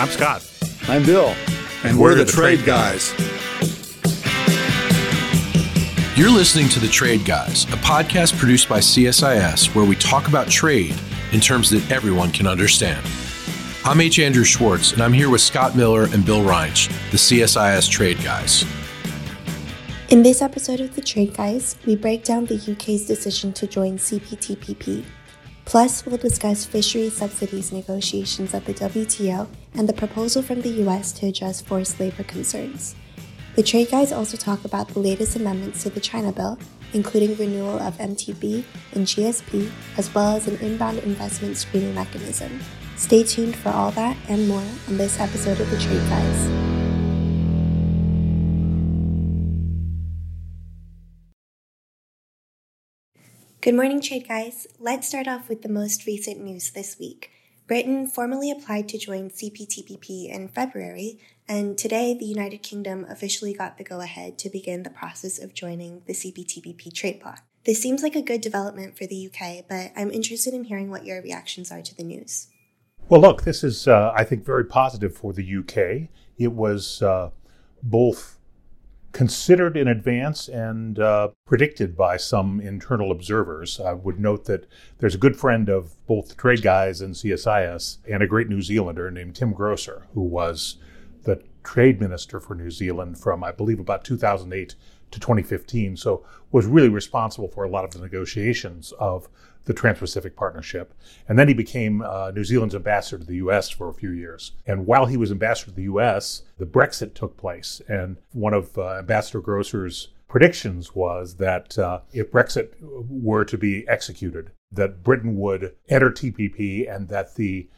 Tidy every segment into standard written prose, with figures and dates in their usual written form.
I'm Scott. I'm Bill. And we're the Trade Guys. You're listening to The Trade Guys, a podcast produced by CSIS where we talk about trade in terms that everyone can understand. I'm H. Andrew Schwartz, and I'm here with Scott Miller and Bill Reinsch, the CSIS Trade Guys. In this episode of The Trade Guys, we break down the UK's decision to join CPTPP. Plus, we'll discuss fishery subsidies negotiations at the WTO and the proposal from the US to address forced labor concerns. The Trade Guys also talk about the latest amendments to the China bill, including renewal of MTB and GSP, as well as an inbound investment screening mechanism. Stay tuned for all that and more on this episode of The Trade Guys. Good morning, Trade Guys. Let's start off with the most recent news this week. Britain formally applied to join CPTPP in February, and today the United Kingdom officially got the go-ahead to begin the process of joining the CPTPP trade bloc. This seems like a good development for the UK, but I'm interested in hearing what your reactions are to the news. Well, look, this is, I think, very positive for the UK. It was both considered in advance and predicted by some internal observers. I would note that there's a good friend of both the Trade Guys and CSIS and a great New Zealander named Tim Groser, who was the trade minister for New Zealand from, I believe, about 2008 to 2015, so was really responsible for a lot of the negotiations of the Trans-Pacific Partnership. And then he became New Zealand's ambassador to the U.S. for a few years. And while he was ambassador to the U.S., the Brexit took place. And one of Ambassador Groser's predictions was that if Brexit were to be executed, that Britain would enter TPP and that the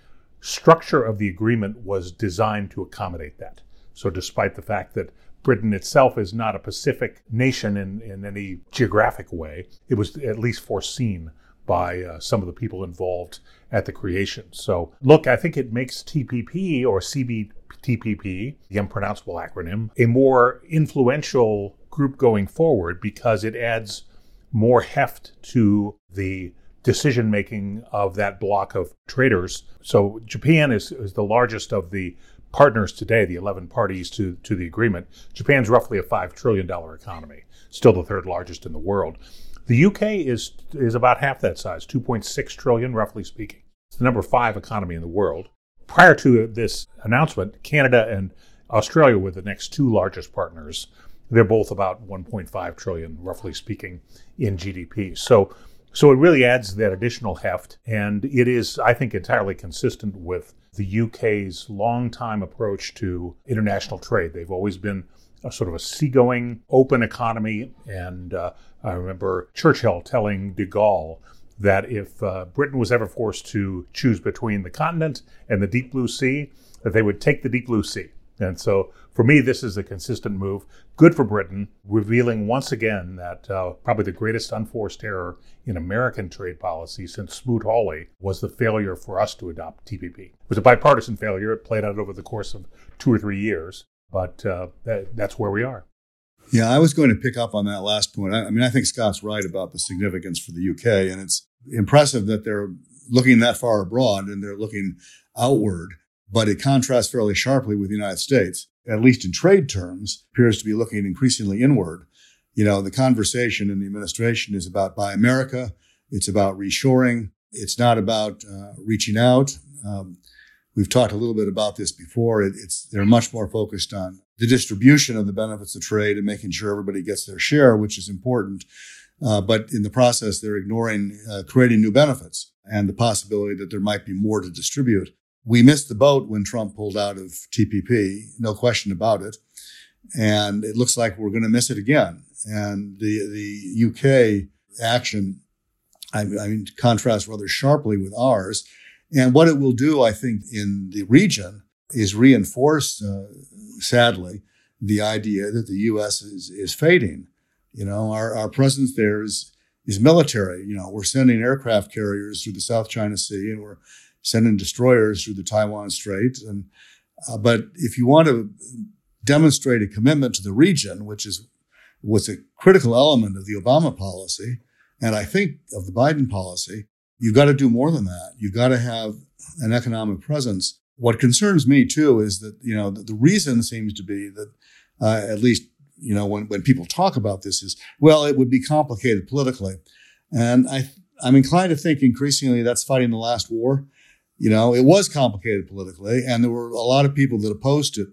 structure of the agreement was designed to accommodate that. So despite the fact that Britain itself is not a Pacific nation in any geographic way, it was at least foreseen by some of the people involved at the creation. So look, I think it makes TPP or CBTPP, the unpronounceable acronym, a more influential group going forward because it adds more heft to the decision-making of that block of traders. So Japan is the largest of the partners today, the 11 parties to the agreement. Japan's roughly a $5 trillion economy, still the third largest in the world. The UK is about half that size, 2.6 trillion, roughly speaking. It's the number 5 economy in the world. Prior to this announcement, Canada and Australia were the next two largest partners. They're both about 1.5 trillion, roughly speaking, in GDP. So it really adds that additional heft, and it is, I think, entirely consistent with the UK's long-time approach to international trade. They've always been a sort of a seagoing, open economy, and I remember Churchill telling de Gaulle that if Britain was ever forced to choose between the continent and the deep blue sea, that they would take the deep blue sea. And so for me, this is a consistent move. Good for Britain, revealing once again that probably the greatest unforced error in American trade policy since Smoot-Hawley was the failure for us to adopt TPP. It was a bipartisan failure. It played out over the course of 2 or 3 years, but that's where we are. Yeah, I was going to pick up on that last point. I mean, I think Scott's right about the significance for the UK, and it's impressive that they're looking that far abroad and they're looking outward. But it contrasts fairly sharply with the United States, at least in trade terms, appears to be looking increasingly inward. You know, the conversation in the administration is about Buy America. It's about reshoring. It's not about reaching out. We've talked a little bit about this before. They're much more focused on the distribution of the benefits of trade and making sure everybody gets their share, which is important. But in the process, they're ignoring creating new benefits and the possibility that there might be more to distribute. We missed the boat when Trump pulled out of TPP, no question about it. And it looks like we're going to miss it again. And the UK action, I mean, contrasts rather sharply with ours. And what it will do, I think, in the region is reinforce, sadly, the idea that the U.S. is fading. You know, our presence there is military. You know, we're sending aircraft carriers through the South China Sea, and we're sending destroyers through the Taiwan Strait. And but if you want to demonstrate a commitment to the region, which was a critical element of the Obama policy, and I think of the Biden policy, you've got to do more than that. You've got to have an economic presence What concerns me, too, is that, you know, the reason seems to be that, at least, you know, when people talk about this is, well, it would be complicated politically. And I'm inclined to think increasingly that's fighting the last war. You know, it was complicated politically, and there were a lot of people that opposed it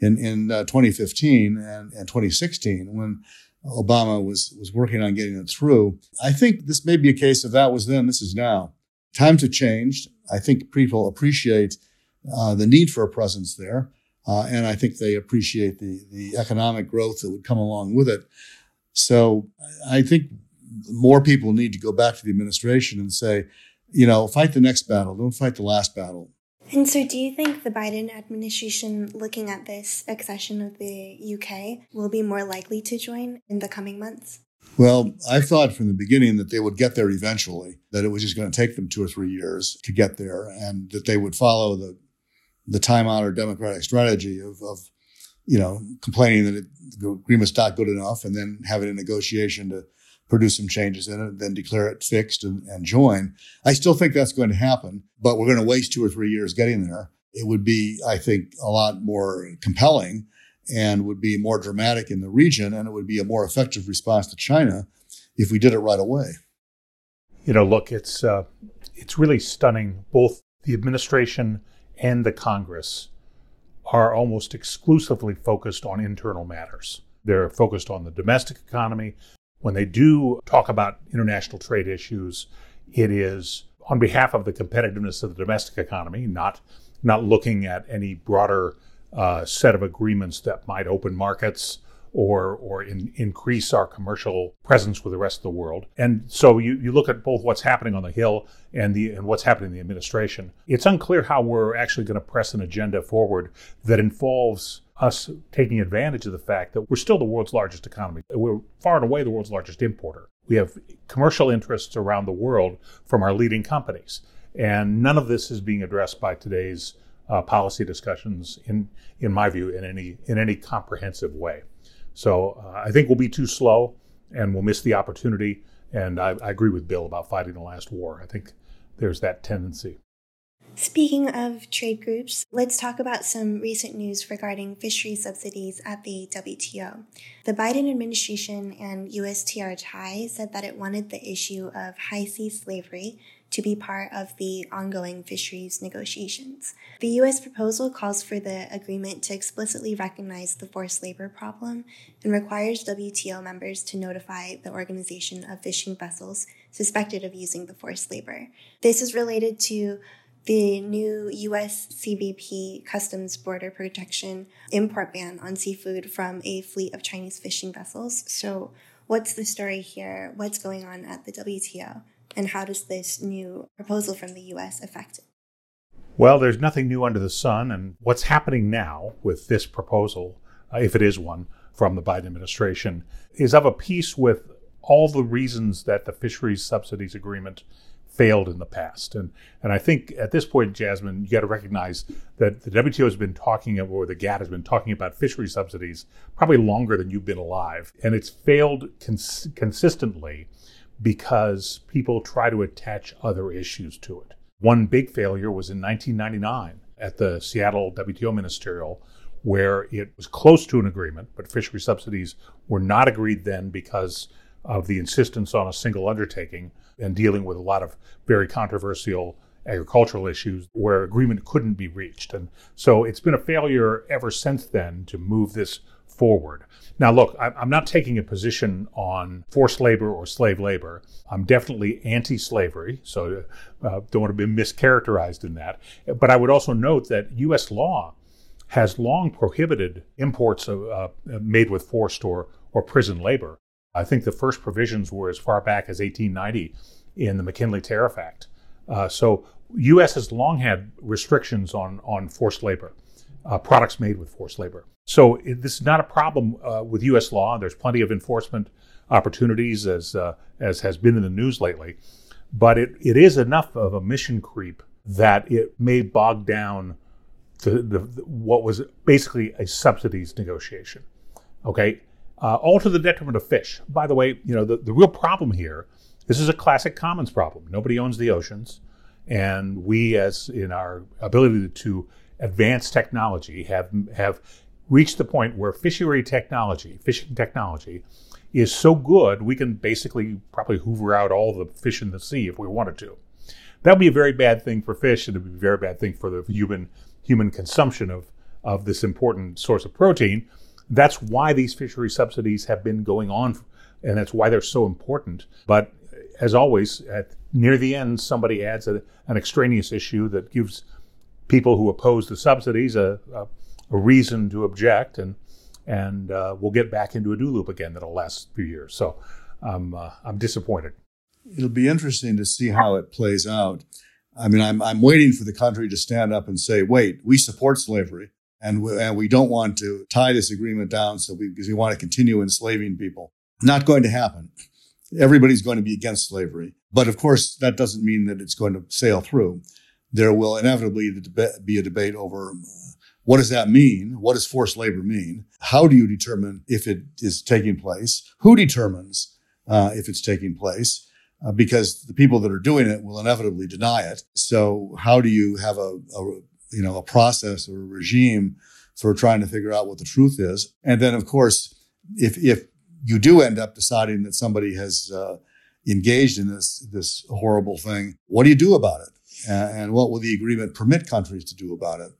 in 2015 and 2016 when Obama was working on getting it through. I think this may be a case of that was then, this is now. Times have changed. I think people appreciate the need for a presence there. And I think they appreciate the economic growth that would come along with it. So I think more people need to go back to the administration and say, you know, fight the next battle. Don't fight the last battle. And so do you think the Biden administration, looking at this accession of the UK, will be more likely to join in the coming months? Well, I thought from the beginning that they would get there eventually, that it was just going to take them 2 or 3 years to get there, and that they would follow the time-honored democratic strategy of you know, complaining that the agreement's not good enough and then having a negotiation to produce some changes in it, then declare it fixed and join. I still think that's going to happen, but we're going to waste 2 or 3 years getting there. It would be, I think, a lot more compelling and would be more dramatic in the region, and it would be a more effective response to China if we did it right away. You know, look, it's really stunning. Both the administration and the Congress are almost exclusively focused on internal matters. They're focused on the domestic economy. When they do talk about international trade issues, it is on behalf of the competitiveness of the domestic economy, not looking at any broader set of agreements that might open markets or increase our commercial presence with the rest of the world. And so you look at both what's happening on the Hill and what's happening in the administration. It's unclear how we're actually going to press an agenda forward that involves us taking advantage of the fact that we're still the world's largest economy. We're far and away the world's largest importer. We have commercial interests around the world from our leading companies. And none of this is being addressed by today's policy discussions, in my view, in any comprehensive way. So I think we'll be too slow and we'll miss the opportunity. And I agree with Bill about fighting the last war. I think there's that tendency. Speaking of trade groups, let's talk about some recent news regarding fishery subsidies at the WTO. The Biden administration and USTR Tai said that it wanted the issue of high sea slavery to be part of the ongoing fisheries negotiations. The U.S. proposal calls for the agreement to explicitly recognize the forced labor problem and requires WTO members to notify the organization of fishing vessels suspected of using the forced labor. This is related to the new U.S. CBP Customs Border Protection import ban on seafood from a fleet of Chinese fishing vessels. So what's the story here? What's going on at the WTO? And how does this new proposal from the U.S. affect it? Well, there's nothing new under the sun. And what's happening now with this proposal, if it is one, from the Biden administration, is of a piece with all the reasons that the fisheries subsidies agreement failed in the past. And I think at this point, Jasmine, you got to recognize that the WTO has been talking, or the GATT has been talking about fisheries subsidies probably longer than you've been alive. And it's failed consistently. Because people try to attach other issues to it. One big failure was in 1999 at the Seattle WTO Ministerial, where it was close to an agreement, but fishery subsidies were not agreed then because of the insistence on a single undertaking and dealing with a lot of very controversial agricultural issues where agreement couldn't be reached. And so it's been a failure ever since then to move this forward. Now, look, I'm not taking a position on forced labor or slave labor. I'm definitely anti-slavery, so don't want to be mischaracterized in that. But I would also note that U.S. law has long prohibited imports of, made with forced or prison labor. I think the first provisions were as far back as 1890 in the McKinley Tariff Act. So U.S. has long had restrictions on forced labor, products made with forced labor. So this is not a problem with U.S. law. There's plenty of enforcement opportunities, as has been in the news lately. But it is enough of a mission creep that it may bog down the what was basically a subsidies negotiation. Okay, all to the detriment of fish. By the way, you know the real problem here. This is a classic commons problem. Nobody owns the oceans, and we, as in our ability to advanced technology have reached the point where fishing technology, is so good we can basically probably hoover out all the fish in the sea if we wanted to. That would be a very bad thing for fish, and it would be a very bad thing for the human consumption of this important source of protein. That's why these fishery subsidies have been going on, and that's why they're so important. But as always, near the end, somebody adds an extraneous issue that gives people who oppose the subsidies a reason to object, and we'll get back into a do loop again that'll last a few years. So I'm disappointed. It'll be interesting to see how it plays out. I mean, I'm waiting for the country to stand up and say, wait, we support slavery, and we don't want to tie this agreement down because we want to continue enslaving people. Not going to happen. Everybody's going to be against slavery. But of course, that doesn't mean that it's going to sail through. There will inevitably be a debate over what does that mean? What does forced labor mean? How do you determine if it is taking place? Who determines if it's taking place? Because the people that are doing it will inevitably deny it. So how do you have a process or a regime for trying to figure out what the truth is? And then, of course, if you do end up deciding that somebody has engaged in this horrible thing, what do you do about it? And what will the agreement permit countries to do about it?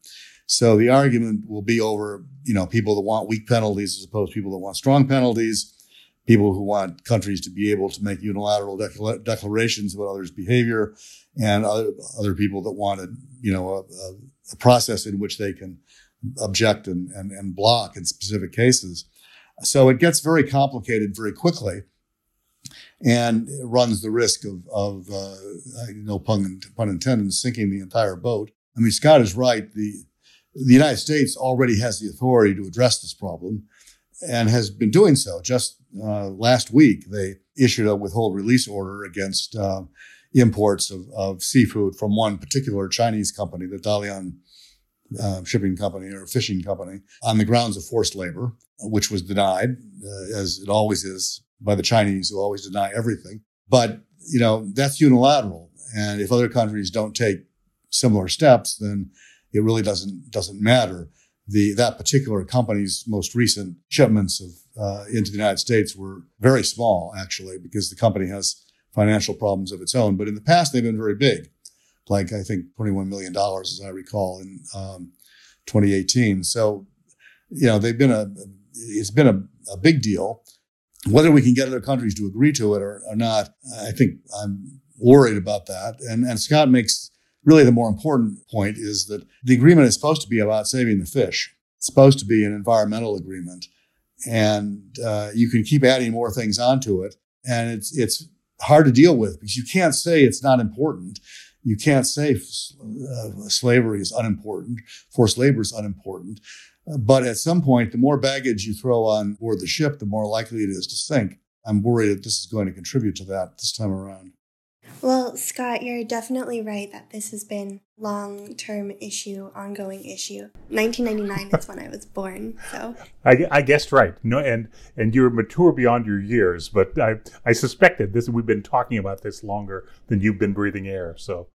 So the argument will be over, people that want weak penalties as opposed to people that want strong penalties, people who want countries to be able to make unilateral declarations about others' behavior, and other people that wanted, a process in which they can object and block in specific cases. So it gets very complicated very quickly, and it runs the risk of no pun intended, sinking the entire boat. I mean, Scott is right. The United States already has the authority to address this problem, and has been doing so. Just last week, they issued a withhold release order against imports of seafood from one particular Chinese company, the Dalian shipping company or fishing company, on the grounds of forced labor, which was denied, as it always is, by the Chinese, who always deny everything. But, that's unilateral. And if other countries don't take similar steps, then it really doesn't matter. That particular company's most recent shipments into the United States were very small, actually, because the company has financial problems of its own. But in the past, they've been very big, like I think $21 million, as I recall, in 2018. So, it's been a big deal. Whether we can get other countries to agree to it or not, I think I'm worried about that. And Scott makes really the more important point is that the agreement is supposed to be about saving the fish. It's supposed to be an environmental agreement. And you can keep adding more things onto it. And it's hard to deal with, because you can't say it's not important. You can't say slavery is unimportant, forced labor is unimportant. But at some point, the more baggage you throw on board the ship, the more likely it is to sink. I'm worried that this is going to contribute to that this time around. Well, Scott, you're definitely right that this has been a long-term issue, ongoing issue. 1999 is when I was born, so. I guessed right. No, and you're mature beyond your years, but I suspected this. We've been talking about this longer than you've been breathing air, so.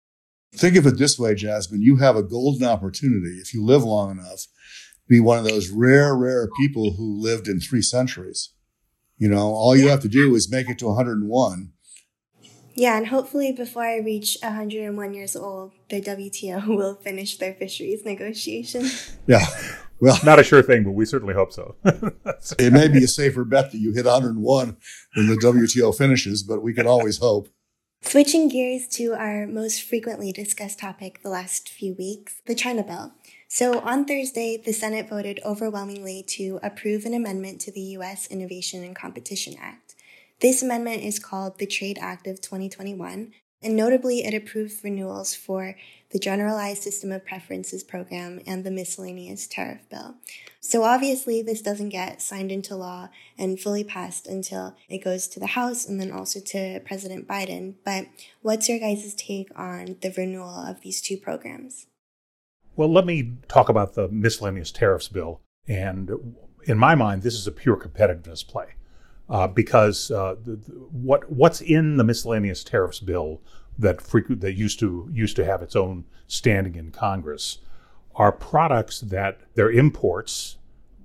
Think of it this way, Jasmine. You have a golden opportunity, if you live long enough, to be one of those rare, rare people who lived in 3 centuries. All you have to do is make it to 101. Yeah, and hopefully before I reach 101 years old, the WTO will finish their fisheries negotiations. Yeah, well, not a sure thing, but we certainly hope so. It may be a safer bet that you hit 101 when the WTO finishes, but we can always hope. Switching gears to our most frequently discussed topic the last few weeks, the China bill. So on Thursday, the Senate voted overwhelmingly to approve an amendment to the U.S. Innovation and Competition Act. This amendment is called the Trade Act of 2021, and notably it approved renewals for the Generalized System of Preferences Program and the Miscellaneous Tariff Bill. So obviously this doesn't get signed into law and fully passed until it goes to the House and then also to President Biden. But what's your guys' take on the renewal of these two programs? Well, let me talk about the Miscellaneous Tariffs Bill. And in my mind, this is a pure competitiveness play. Because what's in the miscellaneous tariffs bill that used to have its own standing in Congress are products that they're imports,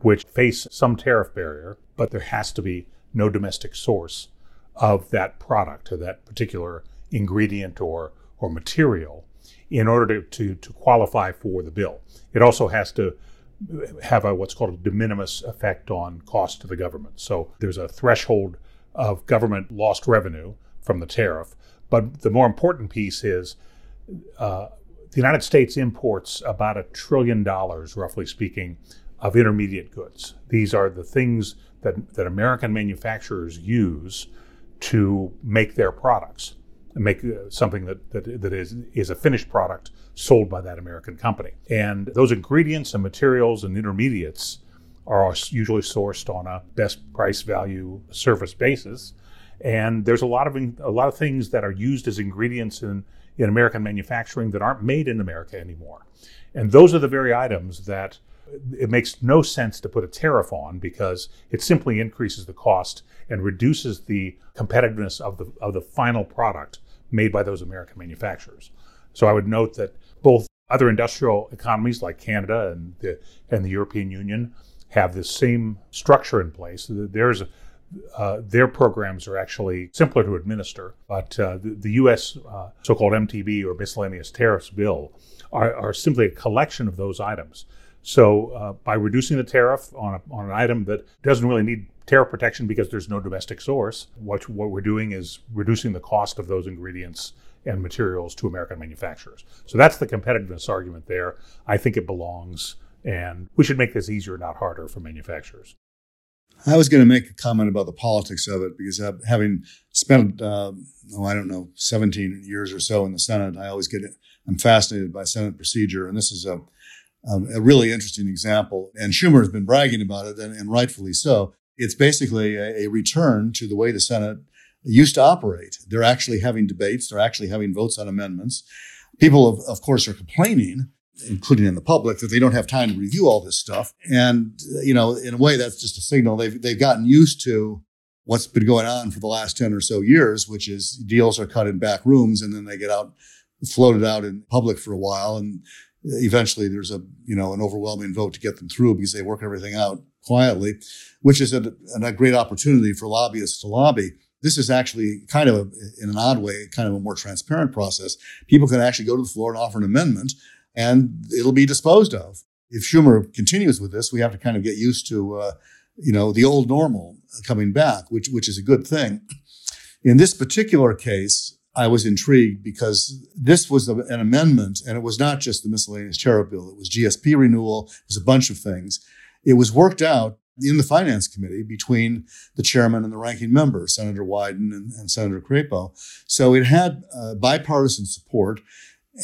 which face some tariff barrier, but there has to be no domestic source of that product or that particular ingredient or material in order to qualify for the bill. It also has to have a what's called a de minimis effect on cost to the government. So there's a threshold of government lost revenue from the tariff. But the more important piece is the United States imports about $1 trillion, roughly speaking, of intermediate goods. These are the things that American manufacturers use to make their products, make something that is a finished product sold by that American company. And those ingredients and materials and intermediates are usually sourced on a best price value service basis. And there's a lot of things that are used as ingredients in American manufacturing that aren't made in America anymore. And those are the very items that it makes no sense to put a tariff on, because it simply increases the cost and reduces the competitiveness of the final product made by those American manufacturers. So I would note that both other industrial economies like Canada and the European Union have this same structure in place. Their programs are actually simpler to administer, but the U.S. So-called MTB or miscellaneous tariffs bill are simply a collection of those items. So by reducing the tariff on an item that doesn't really need tariff protection because there's no domestic source, what we're doing is reducing the cost of those ingredients and materials to American manufacturers. So that's the competitiveness argument there. I think it belongs, and we should make this easier, not harder, for manufacturers. I was going to make a comment about the politics of it, because having spent, 17 years or so in the Senate, I'm fascinated by Senate procedure, and this is a really interesting example. And Schumer has been bragging about it, and rightfully so. It's basically a return to the way the Senate used to operate. They're actually having debates. They're actually having votes on amendments. People, of course, are complaining, including in the public, that they don't have time to review all this stuff. And, in a way, that's just a signal. They've gotten used to what's been going on for the last 10 or so years, which is deals are cut in back rooms, and then they get floated out in public for a while. And eventually there's an overwhelming vote to get them through, because they work everything out quietly, which is a great opportunity for lobbyists to lobby. This is actually kind of, in an odd way, kind of a more transparent process. People can actually go to the floor and offer an amendment, and it'll be disposed of. If Schumer continues with this, we have to kind of get used to, the old normal coming back, which is a good thing. In this particular case, I was intrigued because this was an amendment, and it was not just the miscellaneous tariff bill. It was GSP renewal. It was a bunch of things. It was worked out in the Finance Committee between the chairman and the ranking member, Senator Wyden and Senator Crapo. So it had bipartisan support.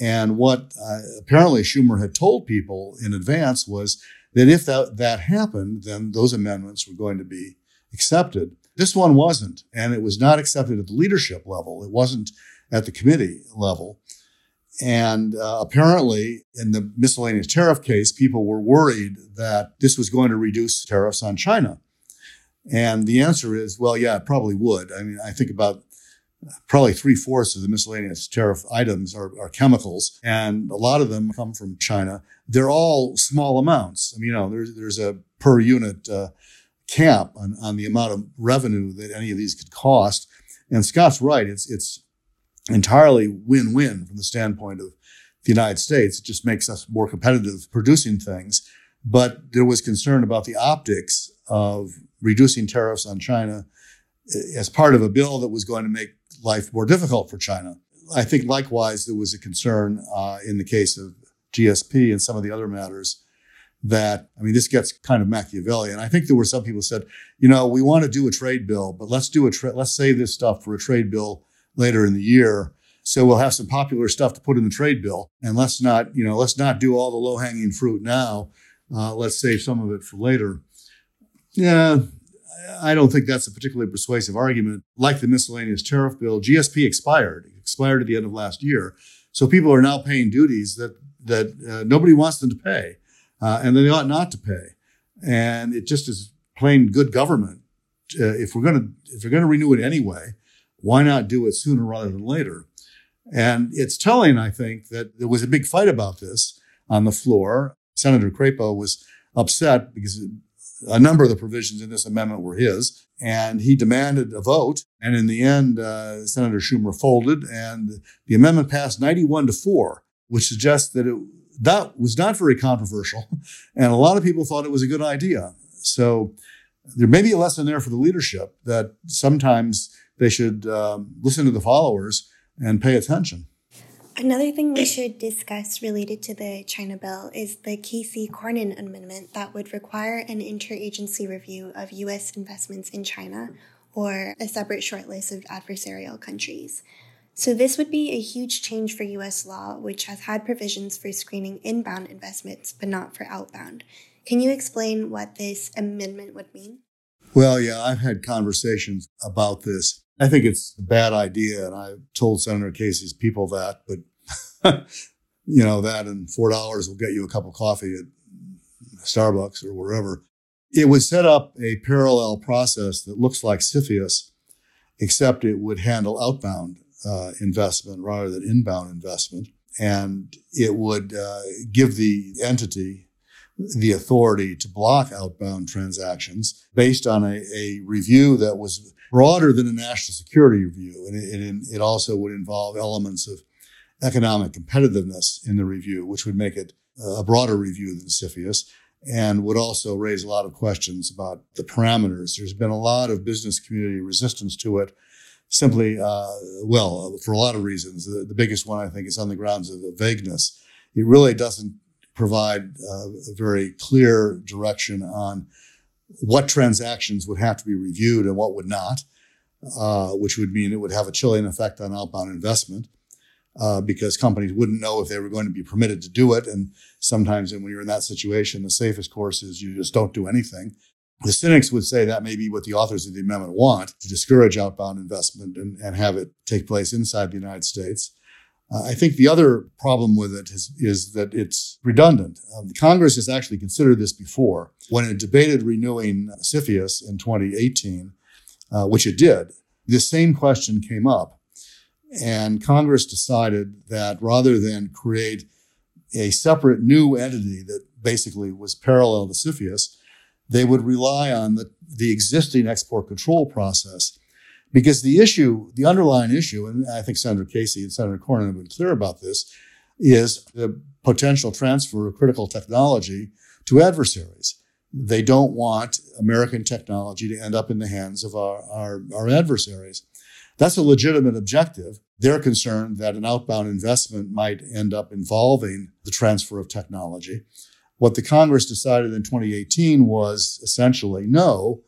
And what apparently Schumer had told people in advance was that if that happened, then those amendments were going to be accepted. This one wasn't, and it was not accepted at the leadership level. It wasn't at the committee level. And apparently, in the miscellaneous tariff case, people were worried that this was going to reduce tariffs on China. And the answer is, well, yeah, it probably would. I mean, I think about probably 3/4 of the miscellaneous tariff items are chemicals, and a lot of them come from China. They're all small amounts. I mean, there's a per unit cap on the amount of revenue that any of these could cost. And Scott's right. It's entirely win-win from the standpoint of the United States. It just makes us more competitive producing things. But there was concern about the optics of reducing tariffs on China as part of a bill that was going to make life more difficult for China. I think likewise, there was a concern in the case of GSP and some of the other matters that, I mean, this gets kind of Machiavellian. I think there were some people who said, we want to do a trade bill, but let's save this stuff for a trade bill later in the year. So we'll have some popular stuff to put in the trade bill, and let's not do all the low-hanging fruit now. Let's save some of it for later. Yeah, I don't think that's a particularly persuasive argument. Like the miscellaneous tariff bill, GSP expired. It expired at the end of last year. So people are now paying duties that nobody wants them to pay, and they ought not to pay. And it just is plain good government. If we're going to renew it anyway, why not do it sooner rather than later? And it's telling, I think, that there was a big fight about this. on the floor. Senator Crapo was upset because a number of the provisions in this amendment were his, and he demanded a vote. And in the end, Senator Schumer folded, and the amendment passed 91-4, which suggests that that was not very controversial, and a lot of people thought it was a good idea. So there may be a lesson there for the leadership that sometimes they should listen to the followers and pay attention. Another thing we should discuss related to the China bill is the Casey Cornyn Amendment that would require an interagency review of U.S. investments in China or a separate shortlist of adversarial countries. So this would be a huge change for U.S. law, which has had provisions for screening inbound investments, but not for outbound. Can you explain what this amendment would mean? Well, yeah, I've had conversations about this. I think it's a bad idea, and I told Senator Casey's people that, but that and $4 will get you a cup of coffee at Starbucks or wherever. It would set up a parallel process that looks like CFIUS, except it would handle outbound investment rather than inbound investment. And it would give the entity the authority to block outbound transactions based on a review that was broader than a national security review. And it also would involve elements of economic competitiveness in the review, which would make it a broader review than CFIUS, and would also raise a lot of questions about the parameters. There's been a lot of business community resistance to it, simply, for a lot of reasons. The biggest one, I think, is on the grounds of vagueness. It really doesn't provide a very clear direction on what transactions would have to be reviewed and what would not, which would mean it would have a chilling effect on outbound investment because companies wouldn't know if they were going to be permitted to do it. And sometimes when you're in that situation, the safest course is you just don't do anything. The cynics would say that may be what the authors of the amendment want, to discourage outbound investment and have it take place inside the United States. I think the other problem with it is that it's redundant. Congress has actually considered this before. When it debated renewing CFIUS in 2018, which it did, this same question came up. And Congress decided that rather than create a separate new entity that basically was parallel to CFIUS, they would rely on the existing export control process. Because the underlying issue, and I think Senator Casey and Senator Cornyn have been clear about this, is the potential transfer of critical technology to adversaries. They don't want American technology to end up in the hands of our adversaries. That's a legitimate objective. They're concerned that an outbound investment might end up involving the transfer of technology. What the Congress decided in 2018 was essentially no,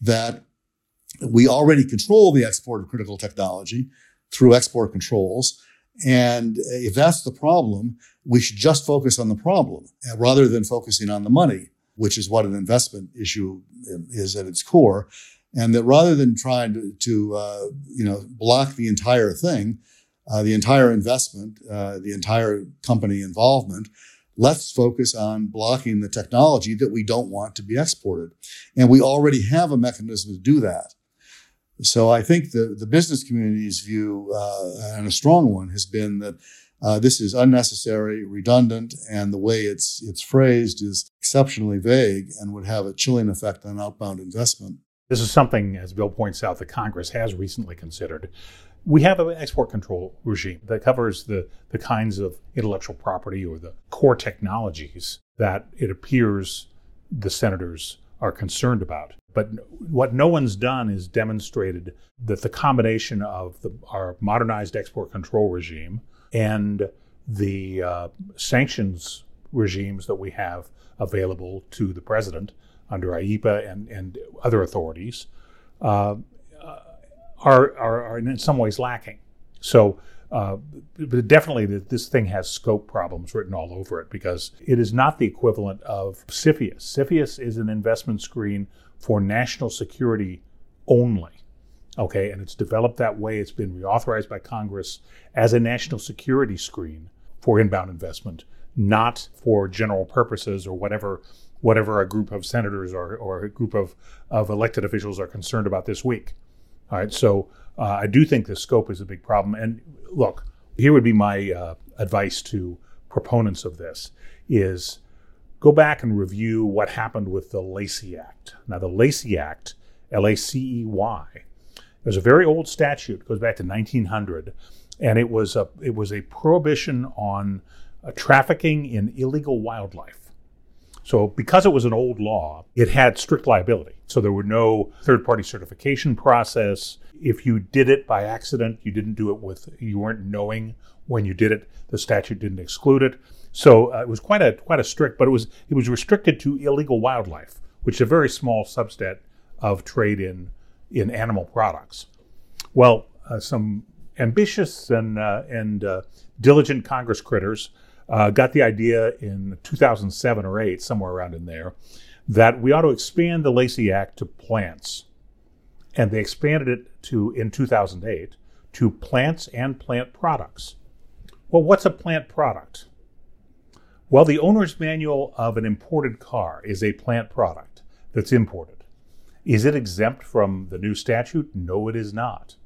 that we already control the export of critical technology through export controls. And if that's the problem, we should just focus on the problem rather than focusing on the money, which is what an investment issue is at its core. And that rather than trying to block the entire thing, the entire investment, the entire company involvement, let's focus on blocking the technology that we don't want to be exported. And we already have a mechanism to do that. So I think the business community's view, and a strong one, has been that this is unnecessary, redundant, and the way it's phrased is exceptionally vague and would have a chilling effect on outbound investment. This is something, as Bill points out, that Congress has recently considered. We have an export control regime that covers the kinds of intellectual property or the core technologies that it appears the senators are concerned about. But what no one's done is demonstrated that the combination of our modernized export control regime and the sanctions regimes that we have available to the president under IEPA and other authorities are in some ways lacking. So but definitely this thing has scope problems written all over it because it is not the equivalent of CFIUS. CFIUS is an investment screen for national security only, okay? And it's developed that way. It's been reauthorized by Congress as a national security screen for inbound investment, not for general purposes or whatever a group of senators or a group of elected officials are concerned about this week. All right, so I do think the scope is a big problem. And look, here would be my advice to proponents of this. is go back and review what happened with the Lacey Act. Now, the Lacey Act, L-A-C-E-Y, was a very old statute. It goes back to 1900, and it was a prohibition on trafficking in illegal wildlife. So because it was an old law, it had strict liability. So there were no third-party certification process. If you did it by accident, you didn't do it you weren't knowing when you did it. The statute didn't exclude it. So it was quite a strict, but it was restricted to illegal wildlife, which is a very small subset of trade in animal products. Well, some ambitious and diligent Congress critters got the idea in 2007 or 8, somewhere around in there, that we ought to expand the Lacey Act to plants. And they expanded it in 2008 to plants and plant products. Well, what's a plant product? Well, the owner's manual of an imported car is a plant product that's imported. Is it exempt from the new statute? No, it is not.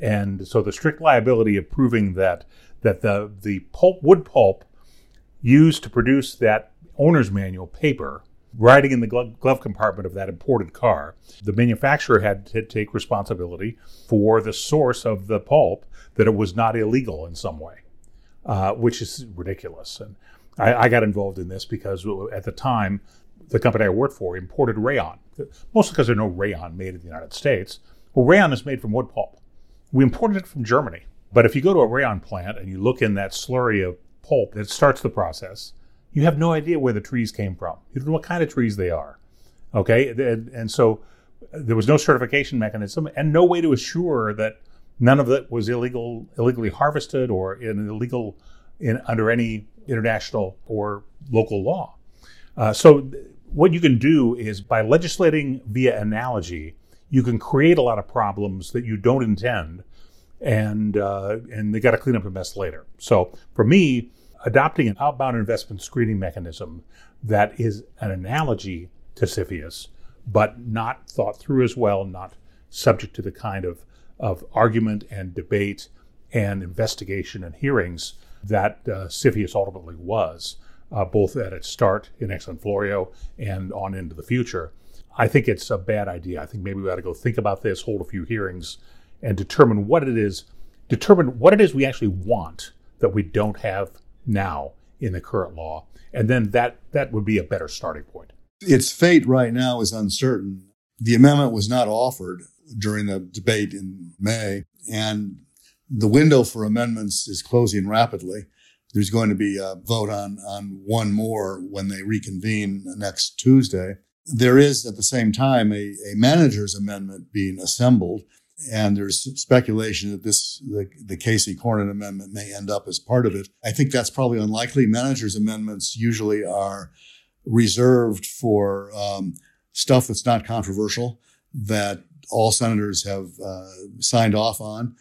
And so the strict liability of proving that the wood pulp used to produce that owner's manual paper riding in the glove compartment of that imported car, the manufacturer had to take responsibility for the source of the pulp, that it was not illegal in some way, which is ridiculous. And I got involved in this because at the time, the company I worked for imported rayon, mostly because there's no rayon made in the United States. Well, rayon is made from wood pulp. We imported it from Germany. But if you go to a rayon plant and you look in that slurry of pulp that starts the process, you have no idea where the trees came from. You don't know what kind of trees they are, okay? And so there was no certification mechanism and no way to assure that none of it was illegally harvested or under any international or local law. So what you can do is, by legislating via analogy, you can create a lot of problems that you don't intend, and they got to clean up the mess later. So for me, adopting an outbound investment screening mechanism that is an analogy to CFIUS, but not thought through as well, not subject to the kind of argument and debate and investigation and hearings that CFIUS ultimately was, both at its start in Exon-Florio and on into the future. I think it's a bad idea. I think maybe we ought to go think about this, hold a few hearings, and determine what it is we actually want that we don't have now in the current law. And then that would be a better starting point. Its fate right now is uncertain. The amendment was not offered during the debate in May, and the window for amendments is closing rapidly. There's going to be a vote on one more when they reconvene next Tuesday. There is, at the same time, a manager's amendment being assembled, and there's speculation that the Casey Cornyn Amendment may end up as part of it. I think that's probably unlikely. Manager's amendments usually are reserved for stuff that's not controversial, that all senators have signed off on.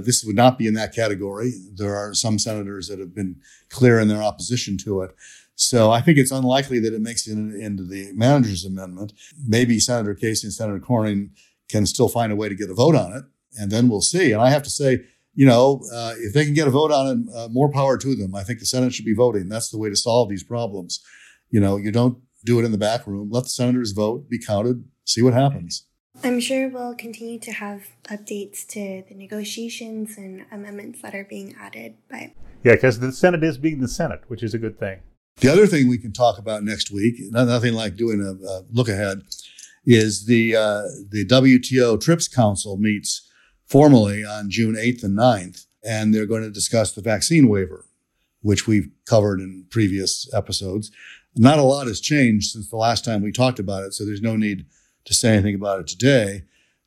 This would not be in that category. There are some senators that have been clear in their opposition to it. So I think it's unlikely that it makes it into the manager's amendment. Maybe Senator Casey and Senator Cornyn can still find a way to get a vote on it, and then we'll see. And I have to say, if they can get a vote on it, more power to them. I think the Senate should be voting. That's the way to solve these problems. You don't do it in the back room. Let the senators vote, be counted, see what happens. I'm sure we'll continue to have updates to the negotiations and amendments that are being added by. Yeah, because the Senate is being the Senate, which is a good thing. The other thing we can talk about next week, nothing like doing a look ahead, is the WTO TRIPS Council meets formally on June 8th and 9th, and they're going to discuss the vaccine waiver, which we've covered in previous episodes. Not a lot has changed since the last time we talked about it, so there's no need to say anything about it today,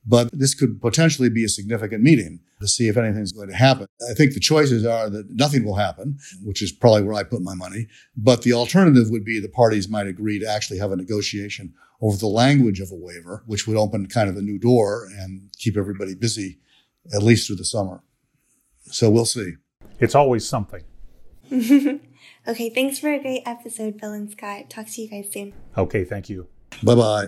but this could potentially be a significant meeting to see if anything's going to happen. I think the choices are that nothing will happen, which is probably where I put my money, but the alternative would be the parties might agree to actually have a negotiation over the language of a waiver, which would open kind of a new door and keep everybody busy, at least through the summer. So we'll see. It's always something. Okay, thanks for a great episode, Bill and Scott. Talk to you guys soon. Okay, thank you. Bye-bye.